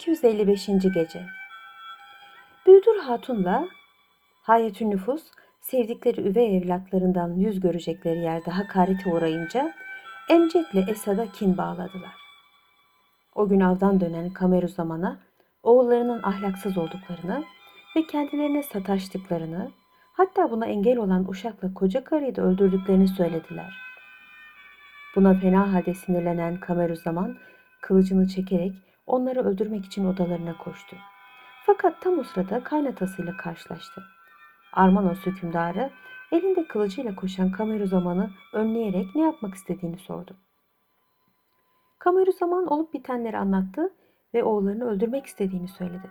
255. Gece Büyüdür Hatun'la Hayret-i Nüfus sevdikleri üvey evlatlarından yüz görecekleri yerde hakarete uğrayınca Emcek'le Esad'a kin bağladılar. O gün avdan dönen Kameruzzaman'a oğullarının ahlaksız olduklarını ve kendilerine sataştıklarını, hatta buna engel olan uşakla koca karıyı da öldürdüklerini söylediler. Buna fena halde sinirlenen Kameruzzaman kılıcını çekerek onları öldürmek için odalarına koştu. Fakat tam o sırada kaynatasıyla karşılaştı. Armano hükümdarı elinde kılıcıyla koşan Kameruzzaman'ı önleyerek ne yapmak istediğini sordu. Kameruzzaman olup bitenleri anlattı ve oğullarını öldürmek istediğini söyledi.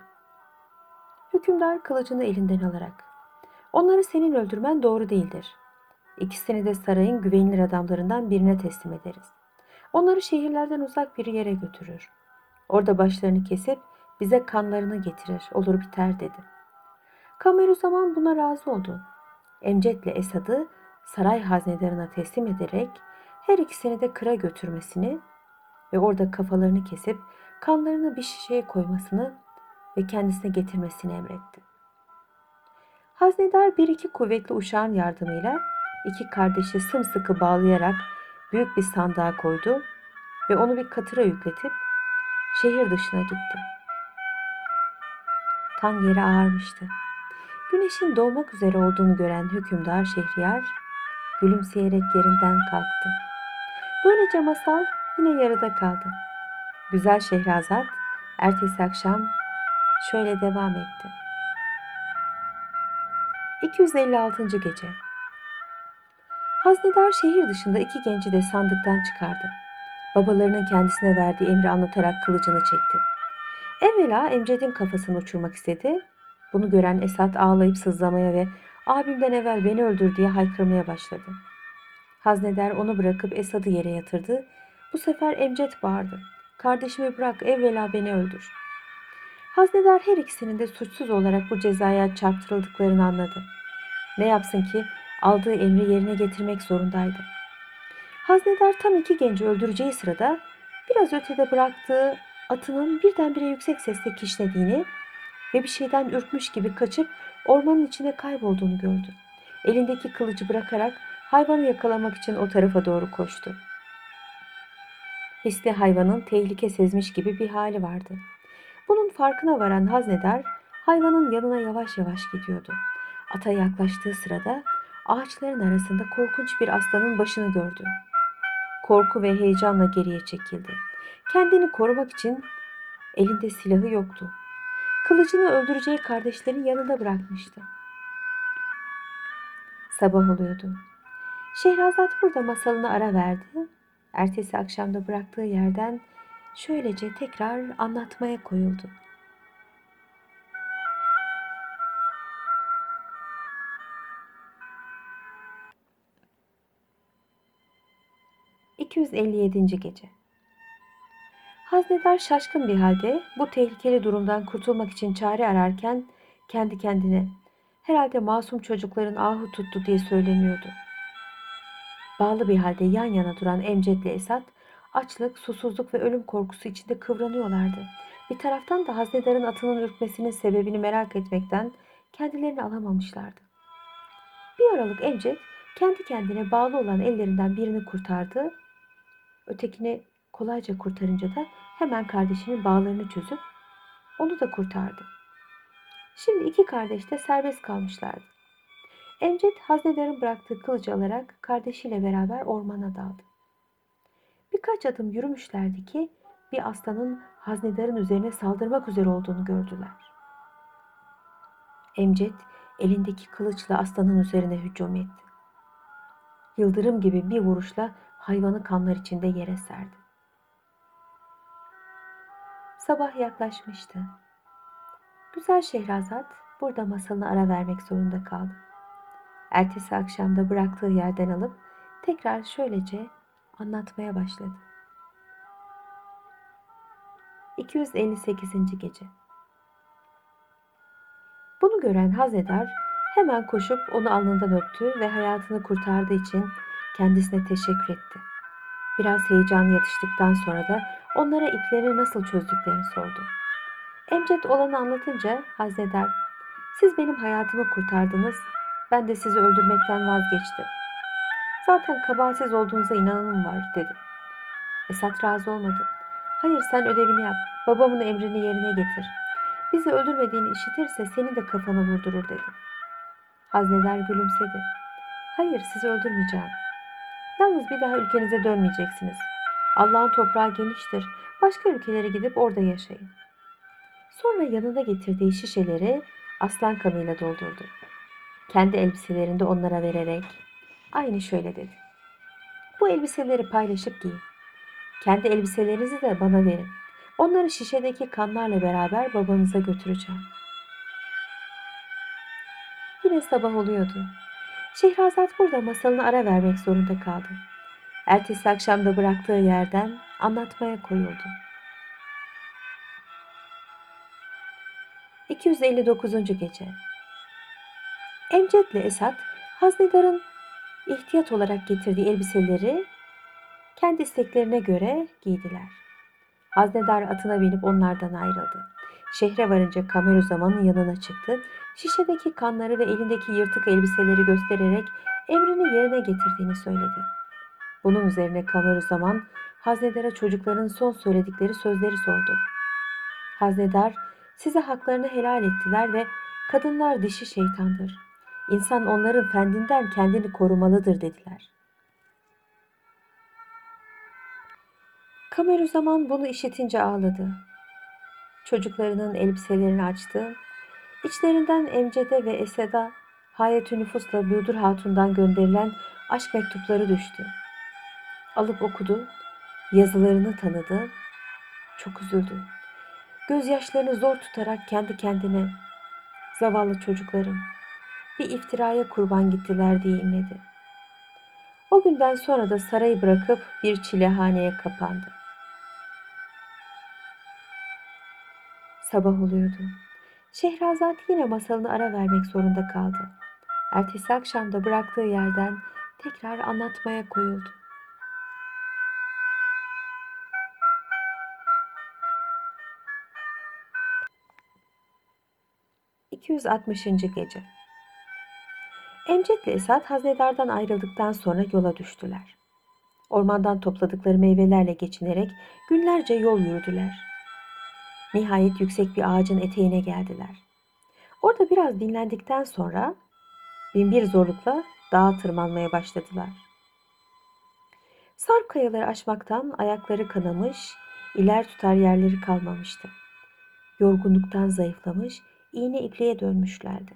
Hükümdar kılıcını elinden alarak, "Onları senin öldürmen doğru değildir. İkisini de sarayın güvenilir adamlarından birine teslim ederiz. Onları şehirlerden uzak bir yere götürür. Orada başlarını kesip bize kanlarını getirir, olur biter," dedi. Kameruzzaman buna razı oldu. Emcek'le Esad'ı saray haznedarına teslim ederek her ikisini de kıra götürmesini ve orada kafalarını kesip kanlarını bir şişeye koymasını ve kendisine getirmesini emretti. Haznedar bir iki kuvvetli uşağın yardımıyla iki kardeşi sımsıkı bağlayarak büyük bir sandığa koydu ve onu bir katıra yükletip şehir dışına gitti. Tan yeri ağarmıştı. Güneşin doğmak üzere olduğunu gören hükümdar Şehriyar gülümseyerek yerinden kalktı. Böylece masal yine yarıda kaldı. Güzel Şehrazat ertesi akşam şöyle devam etti. 256. Gece Haznedar şehir dışında iki genci de sandıktan çıkardı. Babalarının kendisine verdiği emri anlatarak kılıcını çekti. Evvela Emcek'in kafasını uçurmak istedi. Bunu gören Esad ağlayıp sızlamaya ve "Abimden evvel beni öldür," diye haykırmaya başladı. Haznedar onu bırakıp Esad'ı yere yatırdı. Bu sefer Emcek bağırdı. "Kardeşimi bırak, evvela beni öldür." Haznedar her ikisinin de suçsuz olarak bu cezaya çarptırıldıklarını anladı. Ne yapsın ki aldığı emri yerine getirmek zorundaydı. Haznedar tam iki genci öldüreceği sırada biraz ötede bıraktığı atının birdenbire yüksek sesle kişnediğini ve bir şeyden ürkmüş gibi kaçıp ormanın içine kaybolduğunu gördü. Elindeki kılıcı bırakarak hayvanı yakalamak için o tarafa doğru koştu. Hisli hayvanın tehlike sezmiş gibi bir hali vardı. Bunun farkına varan Haznedar hayvanın yanına yavaş yavaş gidiyordu. Ata yaklaştığı sırada ağaçların arasında korkunç bir aslanın başını gördü. Korku ve heyecanla geriye çekildi. Kendini korumak için elinde silahı yoktu. Kılıcını öldüreceği kardeşlerin yanında bırakmıştı. Sabah oluyordu. Şehrazat burada masalına ara verdi. Ertesi akşamda bıraktığı yerden şöylece tekrar anlatmaya koyuldu. ...257. Gece Haznedar şaşkın bir halde bu tehlikeli durumdan kurtulmak için çare ararken kendi kendine "Herhalde masum çocukların ahu tuttu," diye söyleniyordu. Bağlı bir halde yan yana duran Emcek'le Esad açlık, susuzluk ve ölüm korkusu içinde kıvranıyorlardı. Bir taraftan da Haznedar'ın atının ürkmesinin sebebini merak etmekten kendilerini alamamışlardı. Bir aralık Emcek kendi kendine bağlı olan ellerinden birini kurtardı. Ötekini kolayca kurtarınca da hemen kardeşinin bağlarını çözüp onu da kurtardı. Şimdi iki kardeş de serbest kalmışlardı. Emcek Haznedar'ın bıraktığı kılıcı alarak kardeşiyle beraber ormana daldı. Birkaç adım yürümüşlerdi ki bir aslanın Haznedar'ın üzerine saldırmak üzere olduğunu gördüler. Emcek elindeki kılıçla aslanın üzerine hücum etti. Yıldırım gibi bir vuruşla hayvanı kanlar içinde yere serdi. Sabah yaklaşmıştı. Güzel Şehrazat burada masalına ara vermek zorunda kaldı. Ertesi akşamda bıraktığı yerden alıp tekrar şöylece anlatmaya başladı. 258. Gece Bunu gören Haznedar hemen koşup onu alnından öptü ve hayatını kurtardığı için kendisine teşekkür etti. Biraz heyecanı yatıştıktan sonra da onlara ipleri nasıl çözdüklerini sordu. Emcek olanı anlatınca haznedar, "Siz benim hayatımı kurtardınız, ben de sizi öldürmekten vazgeçtim. Zaten kabahatsiz olduğunuza inanım var," dedi. Esad razı olmadı. "Hayır, sen ödevini yap, babamın emrini yerine getir. Bizi öldürmediğini işitirse seni de kafana vurdurur," dedi. Haznedar gülümsedi. "Hayır, sizi öldürmeyeceğim. Yalnız bir daha ülkenize dönmeyeceksiniz. Allah'ın toprağı geniştir. Başka ülkelere gidip orada yaşayın." Sonra yanına getirdiği şişeleri aslan kanıyla doldurdu. Kendi elbiselerini de onlara vererek aynı şöyle dedi: "Bu elbiseleri paylaşıp giyin. Kendi elbiselerinizi de bana verin. Onları şişedeki kanlarla beraber babanıza götüreceğim." Yine sabah oluyordu. Şehrazat burada masalına ara vermek zorunda kaldı. Ertesi akşam da bıraktığı yerden anlatmaya koyuldu. 259. Gece. Emcek ile Esad, haznedarın ihtiyat olarak getirdiği elbiseleri kendi isteklerine göre giydiler. Haznedar atına binip onlardan ayrıldı. Şehre varınca Kameruzzaman'ın yanına çıktı. Şişedeki kanları ve elindeki yırtık elbiseleri göstererek emrini yerine getirdiğini söyledi. Bunun üzerine Kameruzzaman haznedara çocukların son söyledikleri sözleri sordu. Haznedar, "Size haklarını helal ettiler ve kadınlar dişi şeytandır. İnsan onların fendinden kendini korumalıdır," dediler. Kameruzzaman bunu işitince ağladı. Çocuklarının elbiselerini açtı. İçlerinden Emcek'e ve Esad'a Hayret-i Nüfus'la Büyüdür Hatun'dan gönderilen aşk mektupları düştü. Alıp okudu, yazılarını tanıdı, çok üzüldü. Gözyaşlarını zor tutarak kendi kendine, "Zavallı çocuklarım, bir iftiraya kurban gittiler," diye inledi. O günden sonra da sarayı bırakıp bir çilehaneye kapandı. Sabah oluyordu. Şehrazat yine masalını ara vermek zorunda kaldı. Ertesi akşam da bıraktığı yerden tekrar anlatmaya koyuldu. 260. Gece. Emcek ile Esad haznedardan ayrıldıktan sonra yola düştüler. Ormandan topladıkları meyvelerle geçinerek günlerce yol yürüdüler. Nihayet yüksek bir ağacın eteğine geldiler. Orada biraz dinlendikten sonra binbir zorlukla dağa tırmanmaya başladılar. Sarp kayaları aşmaktan ayakları kanamış, iler tutar yerleri kalmamıştı. Yorgunluktan zayıflamış, iğne ipliğe dönmüşlerdi.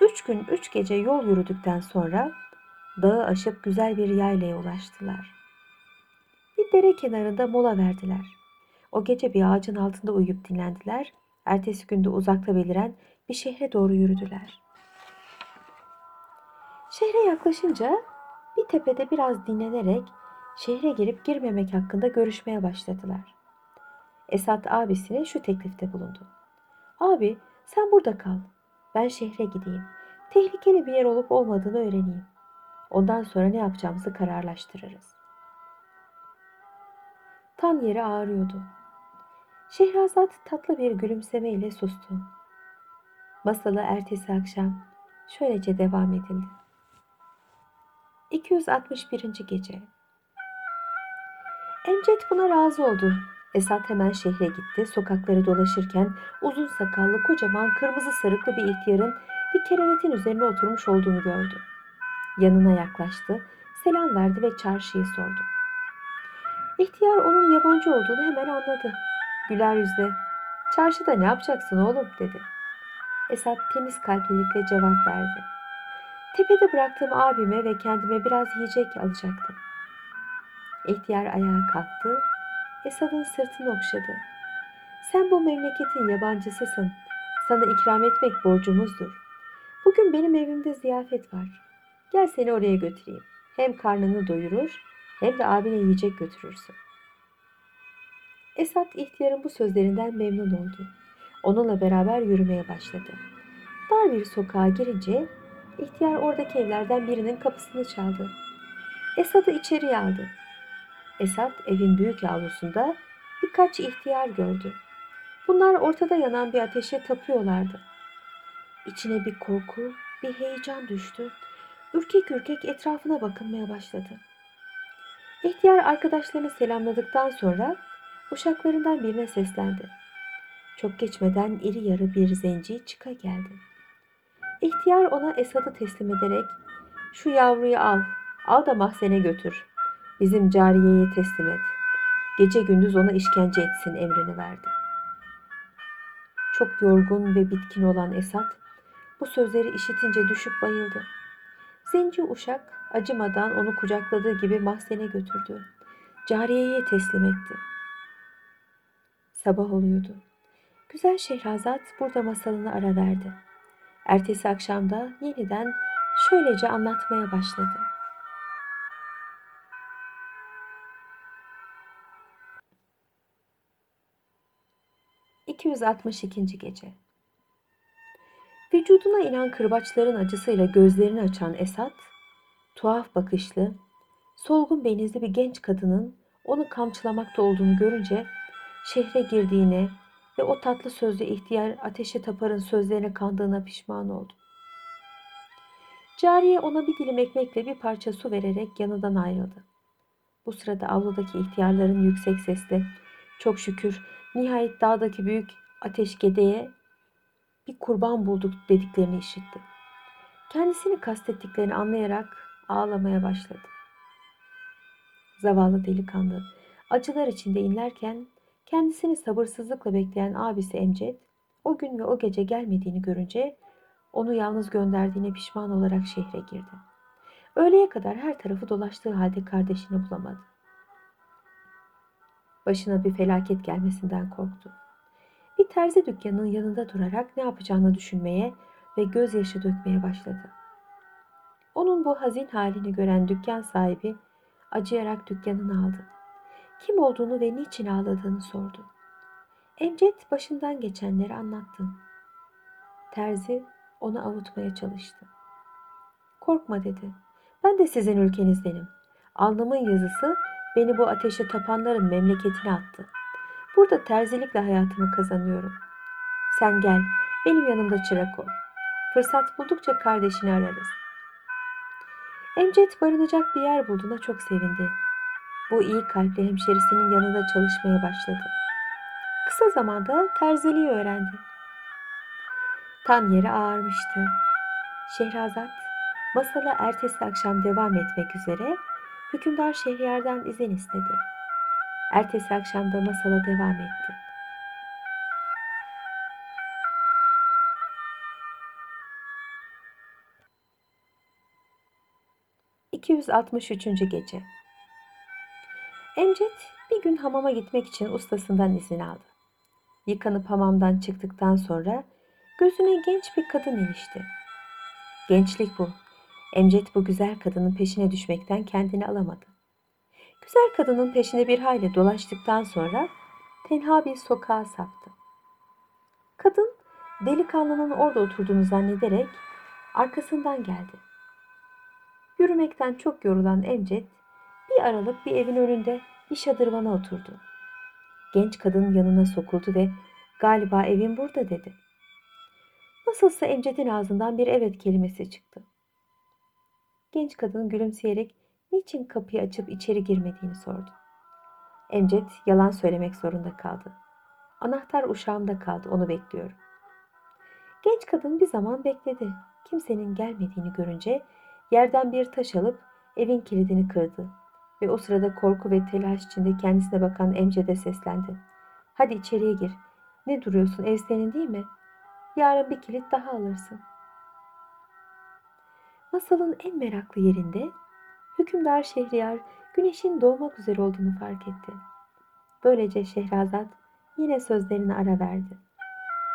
3 gün 3 gece yol yürüdükten sonra dağı aşıp güzel bir yaylaya ulaştılar. Bir dere kenarında mola verdiler. O gece bir ağacın altında uyuyup dinlendiler. Ertesi günde uzakta beliren bir şehre doğru yürüdüler. Şehre yaklaşınca bir tepede biraz dinlenerek şehre girip girmemek hakkında görüşmeye başladılar. Esad abisine şu teklifte bulundu: "Abi, sen burada kal. Ben şehre gideyim. Tehlikeli bir yer olup olmadığını öğreneyim. Ondan sonra ne yapacağımızı kararlaştırırız." Tan yeri ağrıyordu. Şehrazat tatlı bir gülümsemeyle sustu. Masala ertesi akşam şöylece devam edildi. 261. Gece. Emcek buna razı oldu. Esad hemen şehre gitti. Sokakları dolaşırken uzun sakallı, kocaman, kırmızı sarıklı bir ihtiyarın bir kerevetin üzerine oturmuş olduğunu gördü. Yanına yaklaştı, selam verdi ve çarşıyı sordu. İhtiyar onun yabancı olduğunu hemen anladı. Güler yüzle, "Çarşıda ne yapacaksın oğlum?" dedi. Esad temiz kalplilikle cevap verdi. "Tepede bıraktığım abime ve kendime biraz yiyecek alacaktım." İhtiyar ayağa kalktı, Esad'ın sırtını okşadı. "Sen bu memleketin yabancısısın. Sana ikram etmek borcumuzdur. Bugün benim evimde ziyafet var. Gel seni oraya götüreyim. Hem karnını doyurur hem de abine yiyecek götürürsün." Esad ihtiyarın bu sözlerinden memnun oldu. Onunla beraber yürümeye başladı. Dar bir sokağa girince ihtiyar oradaki evlerden birinin kapısını çaldı. Esad'ı içeriye aldı. Esad evin büyük avlusunda birkaç ihtiyar gördü. Bunlar ortada yanan bir ateşe tapıyorlardı. İçine bir korku, bir heyecan düştü. Ürkek ürkek etrafına bakınmaya başladı. İhtiyar arkadaşlarını selamladıktan sonra uşaklarından birine seslendi. Çok geçmeden iri yarı bir zenci çıka geldi. İhtiyar ona Esad'ı teslim ederek "Şu yavruyu al da mahzene götür. Bizim cariyeye teslim et. Gece gündüz ona işkence etsin" emrini verdi. Çok yorgun ve bitkin olan Esad bu sözleri işitince düşüp bayıldı. Zenci uşak acımadan onu kucakladığı gibi mahzene götürdü. Cariyeye teslim etti. Sabah oluyordu. Güzel Şehrazat burada masalını ara verdi. Ertesi akşamda yeniden şöylece anlatmaya başladı. 262. Gece. Vücuduna inen kırbaçların acısıyla gözlerini açan Esad, tuhaf bakışlı, solgun benizli bir genç kadının onu kamçılamakta olduğunu görünce şehre girdiğine ve o tatlı sözlü ihtiyar ateşe taparın sözlerine kandığına pişman oldu. Cariye ona bir dilim ekmekle bir parça su vererek yanından ayrıldı. Bu sırada avludaki ihtiyarların yüksek sesle "Çok şükür nihayet dağdaki büyük ateşgedeye bir kurban bulduk" dediklerini işitti. Kendisini kastettiklerini anlayarak ağlamaya başladı. Zavallı delikanlı acılar içinde inlerken kendisini sabırsızlıkla bekleyen abisi Emcek o gün ve o gece gelmediğini görünce onu yalnız gönderdiğine pişman olarak şehre girdi. Öğleye kadar her tarafı dolaştığı halde kardeşini bulamadı. Başına bir felaket gelmesinden korktu. Bir terzi dükkanının yanında durarak ne yapacağını düşünmeye ve gözyaşı dökmeye başladı. Onun bu hazin halini gören dükkan sahibi acıyarak dükkanını aldı. Kim olduğunu ve niçin ağladığını sordu. Emcet başından geçenleri anlattı. Terzi onu avutmaya çalıştı. "Korkma" dedi. "Ben de sizin ülkenizdenim. Alnımın yazısı beni bu ateşe tapanların memleketine attı. Burada terzilikle hayatımı kazanıyorum. Sen gel, benim yanımda çırak ol. Fırsat buldukça kardeşini ararız." Emcet barınacak bir yer bulduğuna çok sevindi. Bu iyi kalpli hemşerisinin yanında çalışmaya başladı. Kısa zamanda terziliği öğrendi. Tam yeri ağarmıştı. Şehrazat masala ertesi akşam devam etmek üzere hükümdar Şehriyar'dan izin istedi. Ertesi akşam da masala devam etti. 263. Gece. Emcet bir gün hamama gitmek için ustasından izin aldı. Yıkanıp hamamdan çıktıktan sonra gözüne genç bir kadın ilişti. Gençlik bu. Emcet bu güzel kadının peşine düşmekten kendini alamadı. Güzel kadının peşinde bir hayli dolaştıktan sonra tenha bir sokağa saptı. Kadın delikanlının orada oturduğunu zannederek arkasından geldi. Yürümekten çok yorulan Emcet bir aralık bir evin önünde bir şadırvana oturdu. Genç kadın yanına sokuldu ve "Galiba evin burada" dedi. Nasılsa Emcet'in ağzından bir "evet" kelimesi çıktı. Genç kadın gülümseyerek niçin kapıyı açıp içeri girmediğini sordu. Emcet yalan söylemek zorunda kaldı. "Anahtar uşağımda kaldı, onu bekliyorum." Genç kadın bir zaman bekledi. Kimsenin gelmediğini görünce yerden bir taş alıp evin kilidini kırdı ve o sırada korku ve telaş içinde kendisine bakan Emcet'e seslendi. "Hadi içeriye gir. Ne duruyorsun, ev senin değil mi? Yarın bir kilit daha alırsın." Masalın en meraklı yerinde hükümdar Şehriyar güneşin doğmak üzere olduğunu fark etti. Böylece Şehrazat yine sözlerine ara verdi.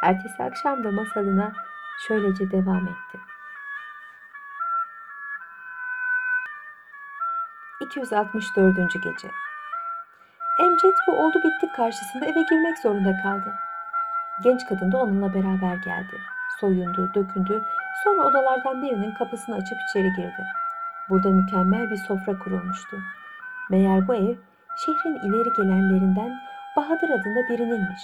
Ertesi akşam da masalına şöylece devam etti. 264. Gece. Emcet bu oldu bitti karşısında eve girmek zorunda kaldı. Genç kadın da onunla beraber geldi. Soyundu, dökündü, sonra odalardan birinin kapısını açıp içeri girdi. Burada mükemmel bir sofra kurulmuştu. Meğer bu ev şehrin ileri gelenlerinden Bahadır adında birininmiş.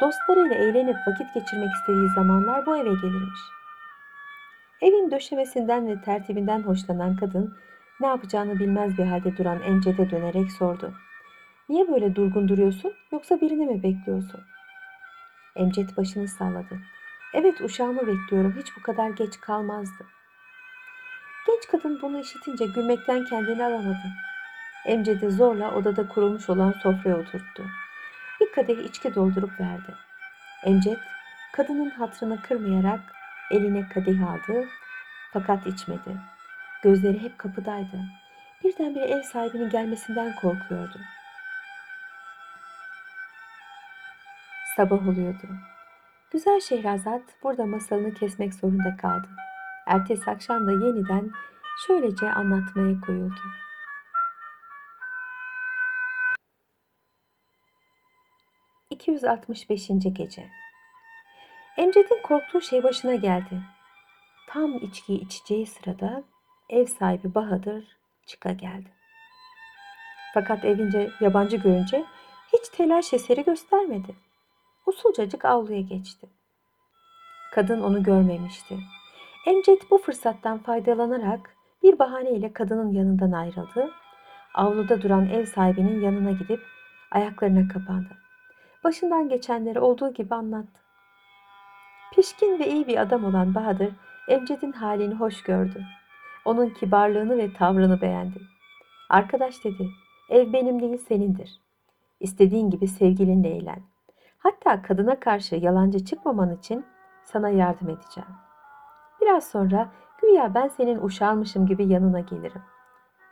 Dostlarıyla eğlenip vakit geçirmek istediği zamanlar bu eve gelirmiş. Evin döşemesinden ve tertibinden hoşlanan kadın ne yapacağını bilmez bir halde duran Emcek'e dönerek sordu. "Niye böyle durgun duruyorsun, yoksa birini mi bekliyorsun?" Emcek başını salladı. "Evet, uşağımı bekliyorum. Hiç bu kadar geç kalmazdı." Genç kadın bunu işitince gülmekten kendini alamadı. Emcek'i zorla odada kurulmuş olan sofraya oturttu. Bir kadeh içki doldurup verdi. Emcek kadının hatırını kırmayarak eline kadeh aldı fakat içmedi. Gözleri hep kapıdaydı. Birdenbire ev sahibinin gelmesinden korkuyordu. Sabah oluyordu. Güzel Şehrazat burada masalını kesmek zorunda kaldı. Ertesi akşam da yeniden şöylece anlatmaya koyuldu. ...265. Gece. Emcek'in korktuğu şey başına geldi. Tam içkiyi içeceği sırada ev sahibi Bahadır çıka geldi. Fakat evince yabancı görünce hiç telaş eseri göstermedi. Usulcacık avluya geçti. Kadın onu görmemişti. Emcek bu fırsattan faydalanarak bir bahaneyle kadının yanından ayrıldı. Avluda duran ev sahibinin yanına gidip ayaklarına kapandı. Başından geçenleri olduğu gibi anlattı. Pişkin ve iyi bir adam olan Bahadır, Emcek'in halini hoş gördü. Onun kibarlığını ve tavrını beğendi. "Arkadaş," dedi, "ev benim değil, senindir. İstediğin gibi sevgilinle eğlen. Hatta kadına karşı yalancı çıkmaman için sana yardım edeceğim. Biraz sonra güya ben senin uşağınmışım gibi yanına gelirim.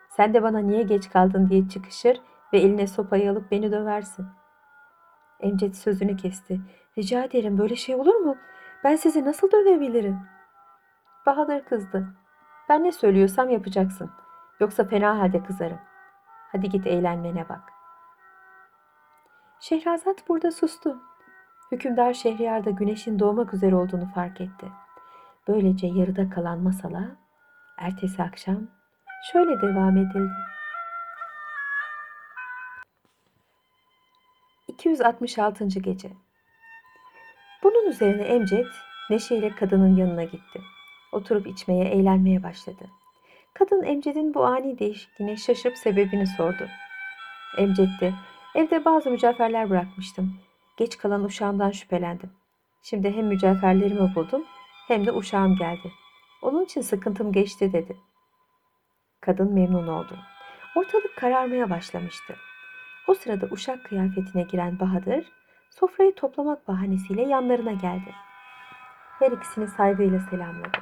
Sen de bana niye geç kaldın diye çıkışır ve eline sopayı alıp beni döversin." Emcek sözünü kesti. "Rica ederim, böyle şey olur mu? Ben sizi nasıl dövebilirim?" Bahadır kızdı. "Ben ne söylüyorsam yapacaksın. Yoksa fena halde kızarım. Hadi git eğlenmene bak." Şehrazat burada sustu. Hükümdar Şehriyar da güneşin doğmak üzere olduğunu fark etti. Böylece yarıda kalan masala ertesi akşam şöyle devam edildi. 266. Gece. Bunun üzerine Emcek neşeyle kadının yanına gitti. Oturup içmeye, eğlenmeye başladı. Kadın Emcek'in bu ani değişikliğine şaşırıp sebebini sordu. Emcek de, "Evde bazı mücevherler bırakmıştım. Geç kalan uşağımdan şüphelendim. Şimdi hem mücevherlerimi buldum hem de uşağım geldi. Onun için sıkıntım geçti," dedi. Kadın memnun oldu. Ortalık kararmaya başlamıştı. O sırada uşak kıyafetine giren Bahadır, sofrayı toplamak bahanesiyle yanlarına geldi. Her ikisini saygıyla selamladı.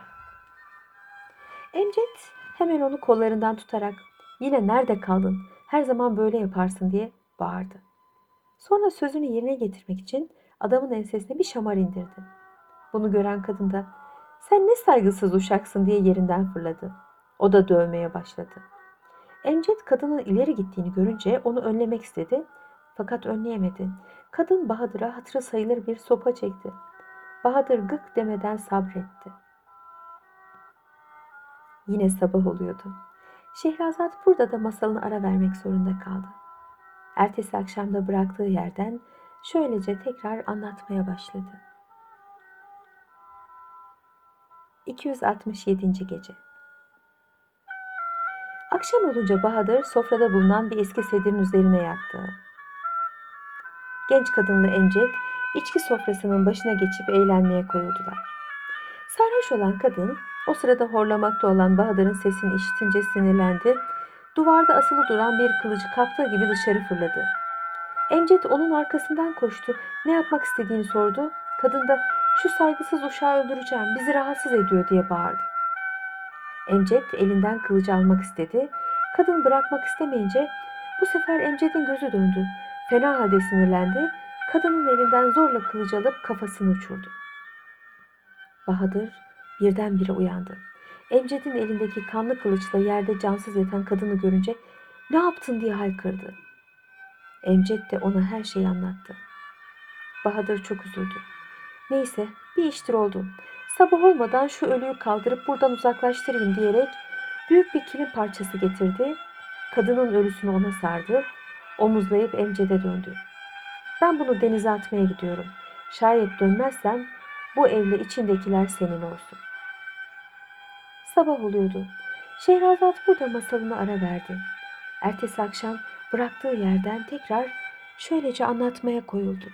Emcek hemen onu kollarından tutarak, "Yine nerede kaldın? Her zaman böyle yaparsın," diye bağırdı. Sonra sözünü yerine getirmek için adamın ensesine bir şamar indirdi. Bunu gören kadın da, "Sen ne saygısız uşaksın," diye yerinden fırladı. O da dövmeye başladı. Emcek kadının ileri gittiğini görünce onu önlemek istedi fakat önleyemedi. Kadın Bahadır'a hatırı sayılır bir sopa çekti. Bahadır gık demeden sabretti. Yine sabah oluyordu. Şehrazat burada da masalını ara vermek zorunda kaldı. Ertesi akşamda bıraktığı yerden şöylece tekrar anlatmaya başladı. 267. Gece. Akşam olunca Bahadır sofrada bulunan bir eski sedirin üzerine yattı. Genç kadınla Emcek içki sofrasının başına geçip eğlenmeye koyuldular. Sarhoş olan kadın o sırada horlamakta olan Bahadır'ın sesini işitince sinirlendi. Duvarda asılı duran bir kılıcı kaptığı gibi dışarı fırladı. Emcek onun arkasından koştu. Ne yapmak istediğini sordu. Kadın da, "Şu saygısız uşağı öldüreceğim, bizi rahatsız ediyor," diye bağırdı. Emcek elinden kılıcı almak istedi. Kadın bırakmak istemeyince bu sefer Emcek'in gözü döndü. Fena halde sinirlendi. Kadının elinden zorla kılıcı alıp kafasını uçurdu. Bahadır birdenbire uyandı. Emcek'in elindeki kanlı kılıçla yerde cansız yatan kadını görünce, "Ne yaptın?" diye haykırdı. Emcek de ona her şeyi anlattı. Bahadır çok üzüldü. "Neyse, bir iştir oldu. Sabah olmadan şu ölüyü kaldırıp buradan uzaklaştırayım," diyerek büyük bir kilim parçası getirdi. Kadının ölüsünü ona sardı. Omuzlayıp Emcek'e döndü. "Ben bunu denize atmaya gidiyorum. Şayet dönmezsem bu evle içindekiler senin olsun. Sabah oluyordu. Şehrazat burada masalına ara verdi. Ertesi akşam bıraktığı yerden tekrar şöylece anlatmaya koyuldu.